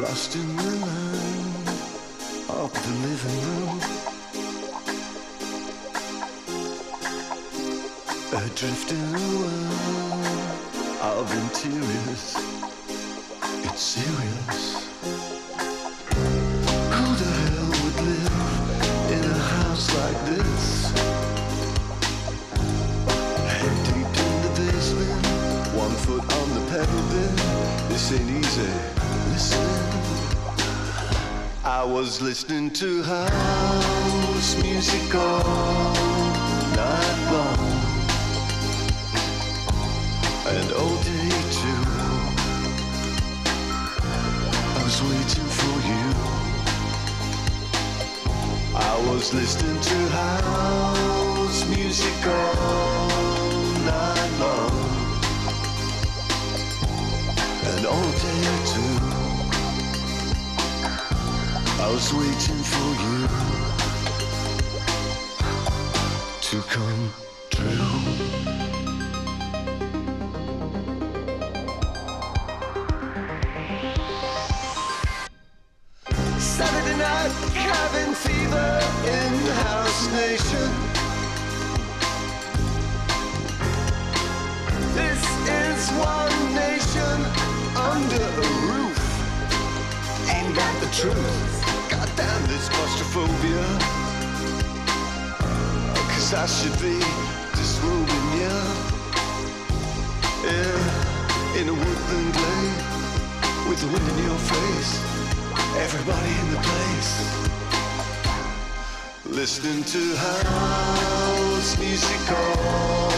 lost in the land of the living room, adrift in a world of interiors. It's serious. Who the hell would live in a house like this? Head deep in the basement, one foot on the pedal bin. This ain't easy. I was listening to house music all night long, and all day too. I was waiting for you. I was listening to house music all night long, and all day too. I was waiting for you to come true. Saturday night, cabin fever in house nation. This is one nation under a roof. Ain't got the truth. Damn this claustrophobia, 'cause I should be disrobing you, yeah, in a woodland glade, with the wind in your face, everybody in the place, listening to house music all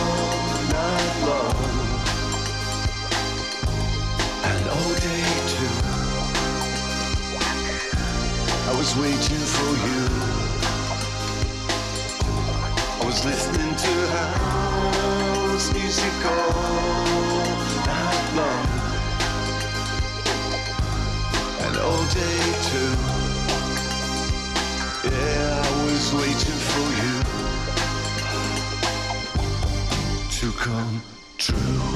night long, and all day too. I was waiting for you. I was listening to house music all night long, and all day too. Yeah, I was waiting for you to come true.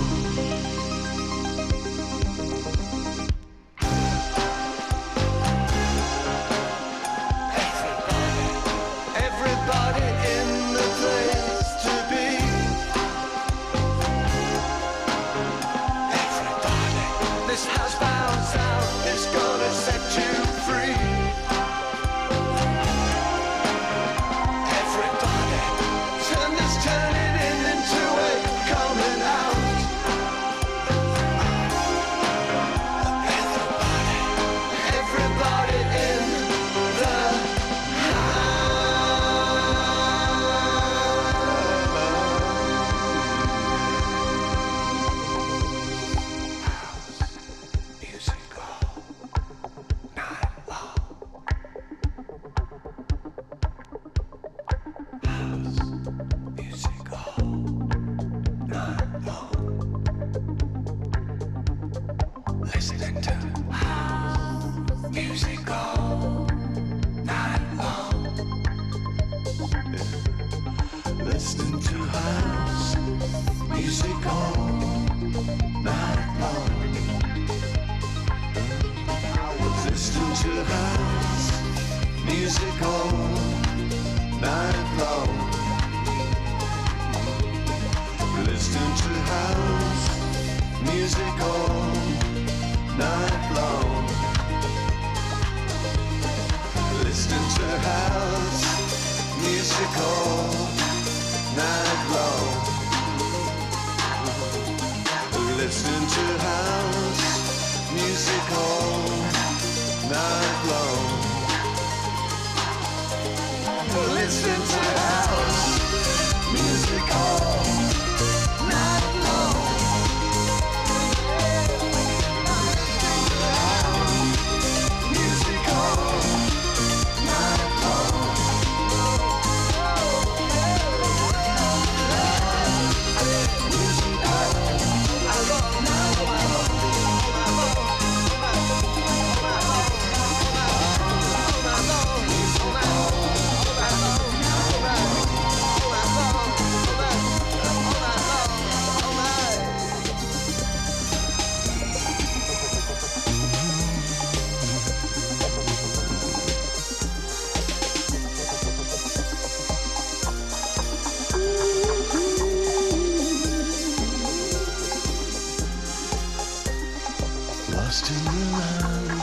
Lost in the land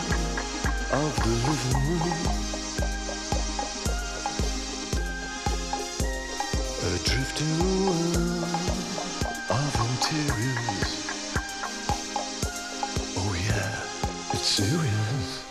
of the living, adrift in a world of interiors. Oh yeah, it's serious. Stay.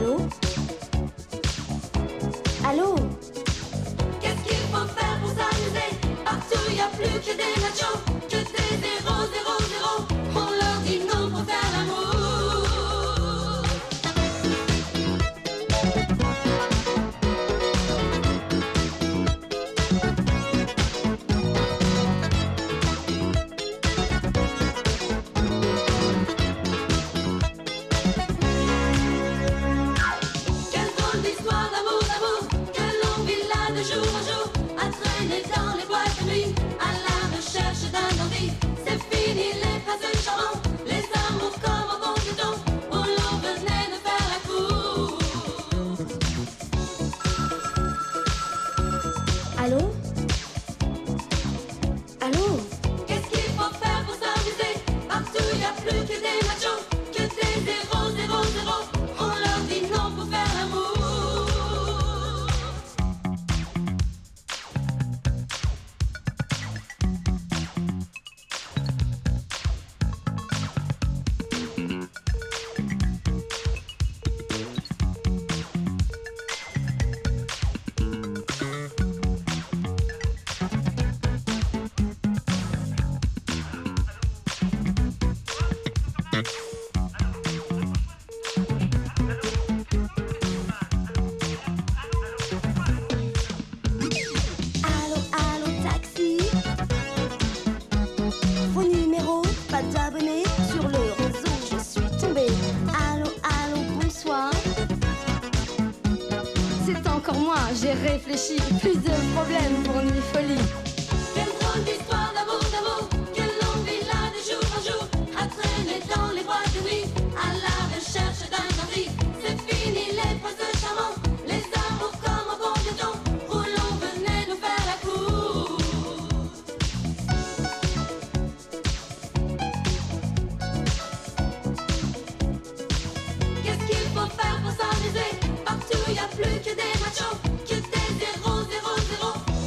Allô? Allô? Qu'est-ce qu'il faut faire pour s'amuser? Partout y a plus que des machos, que des 0, 0, 0. On leur dit non pour faire l'amour. Partout, y a plus que des machos, que des 0, 0, 0. On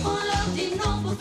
leur dit non pour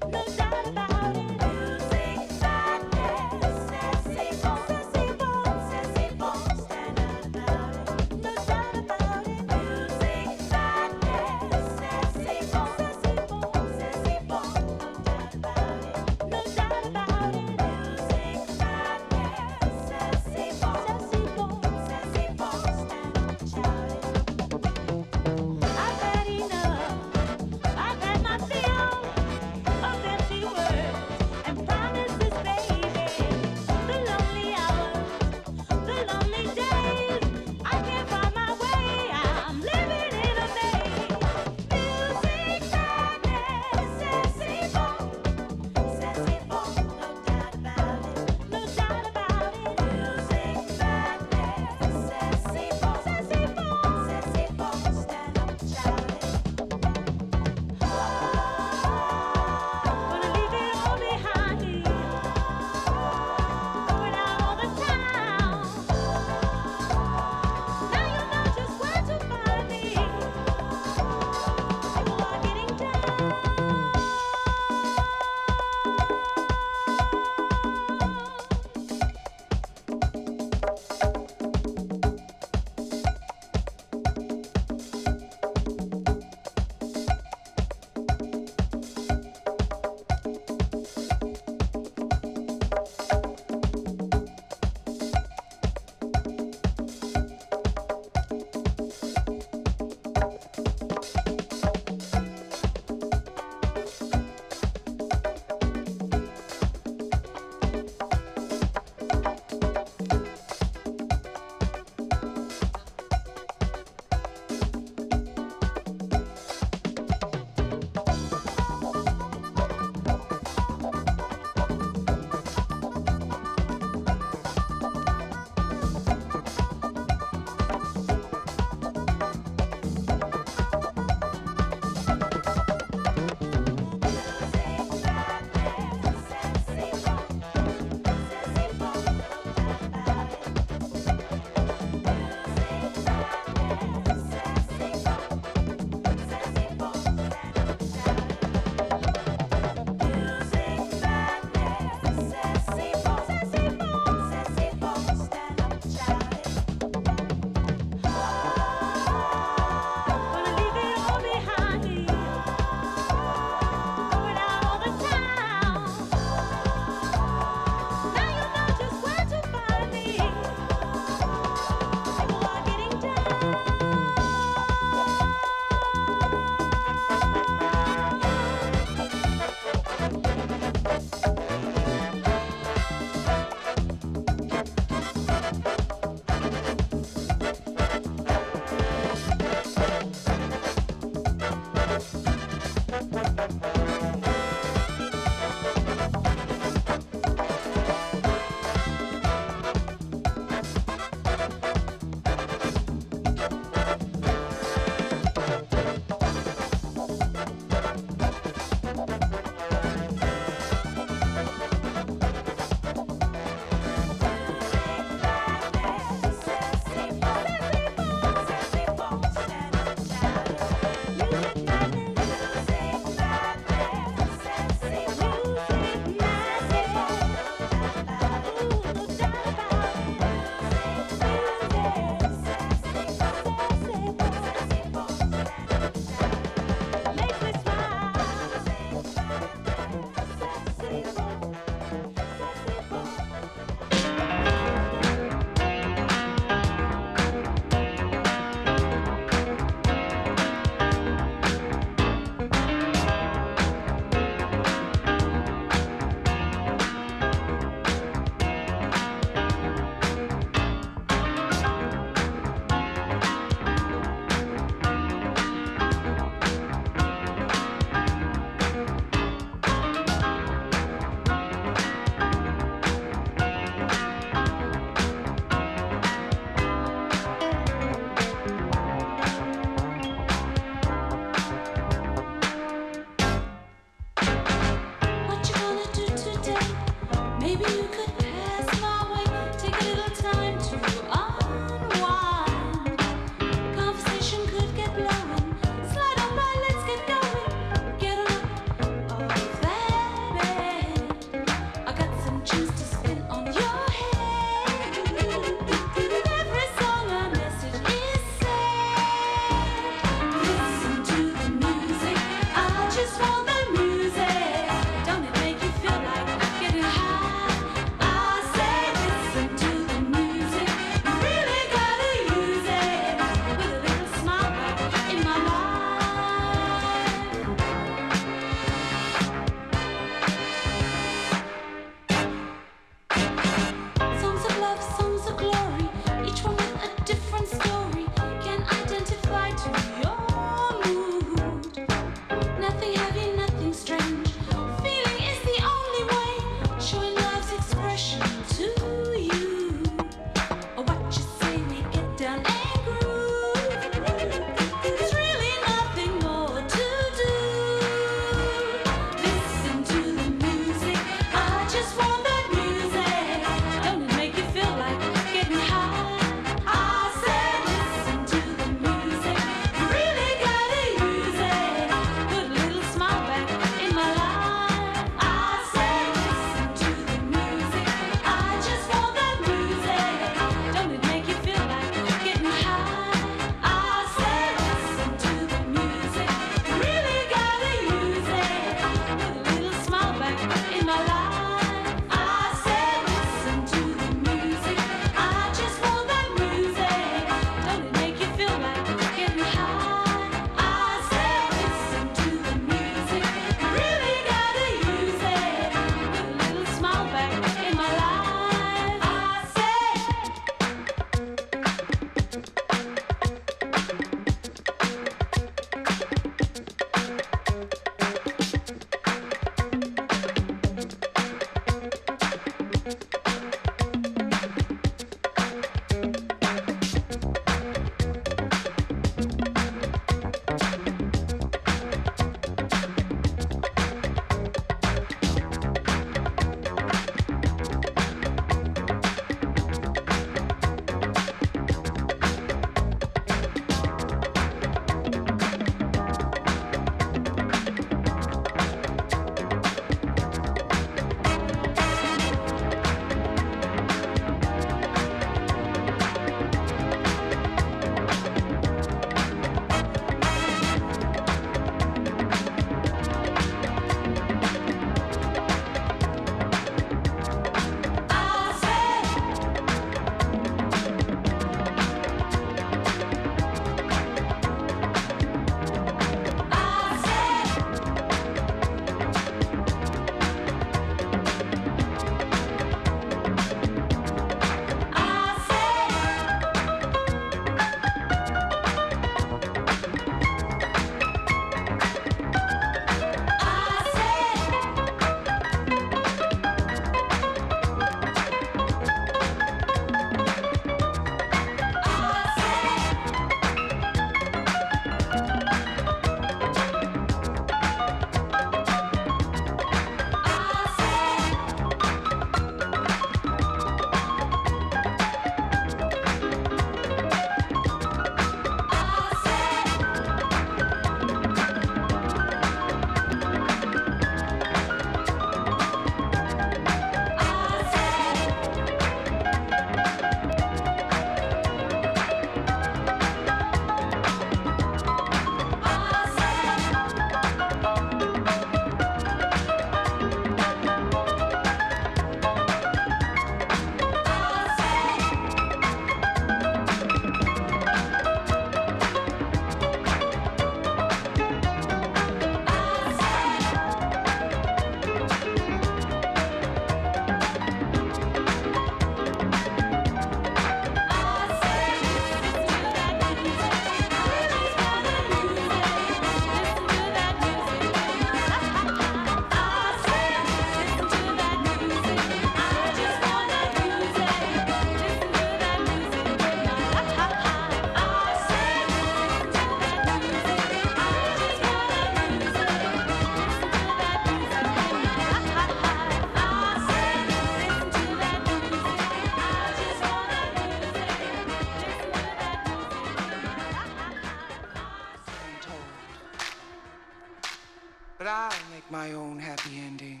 my own happy ending.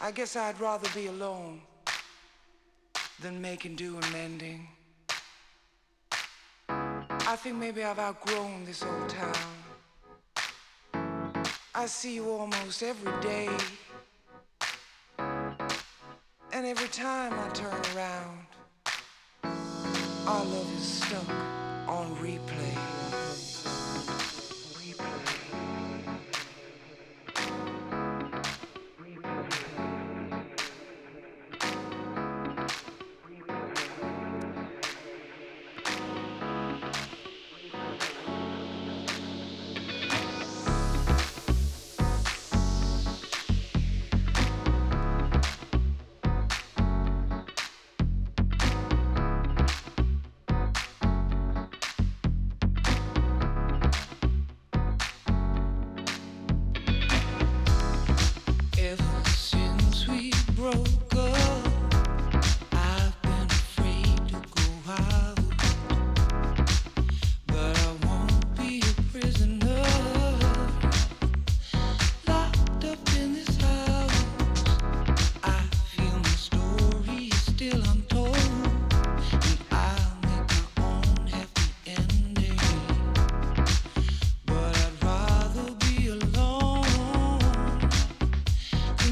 I guess I'd rather be alone than making do and mending. I think maybe I've outgrown this old town. I see you almost every day, and every time I turn around, our love is stuck on replay.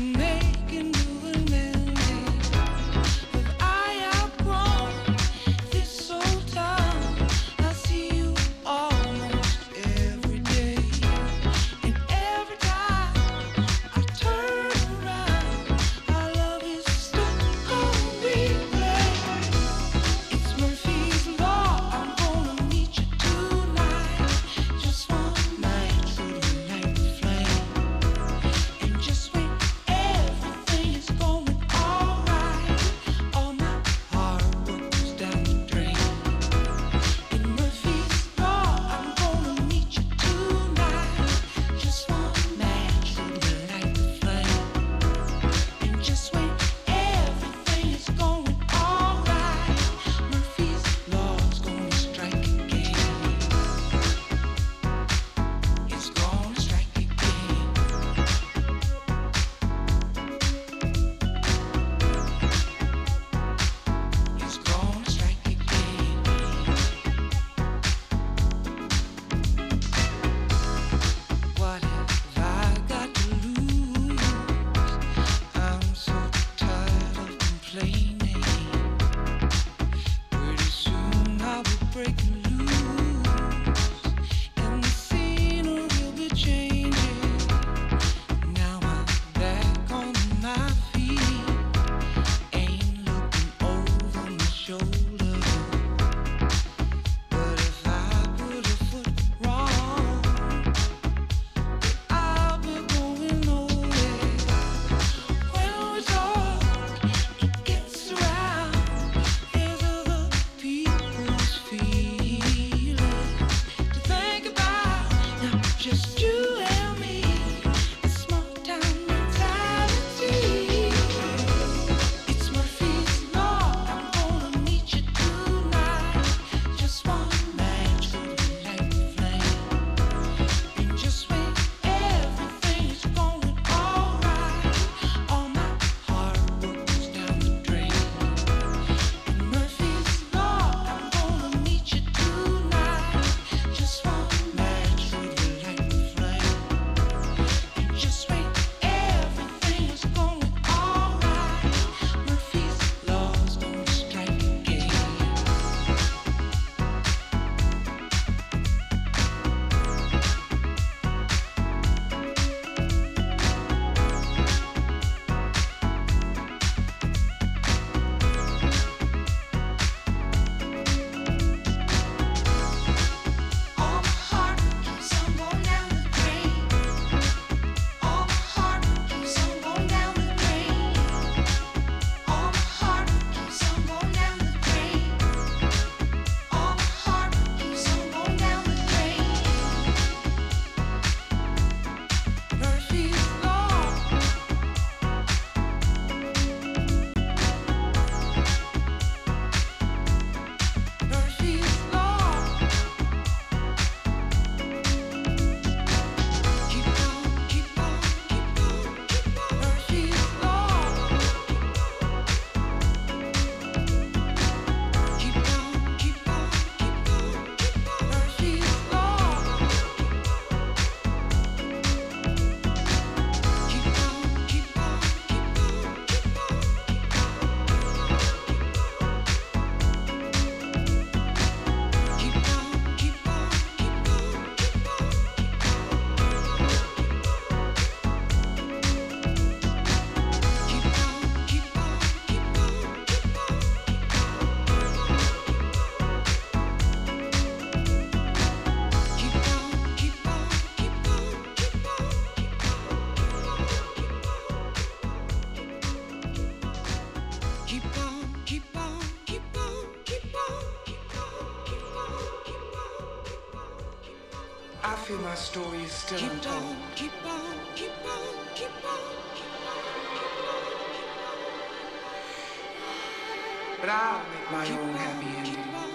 Making new amends. feel my story is still untold. Keep on. But I'll make my own happy ending.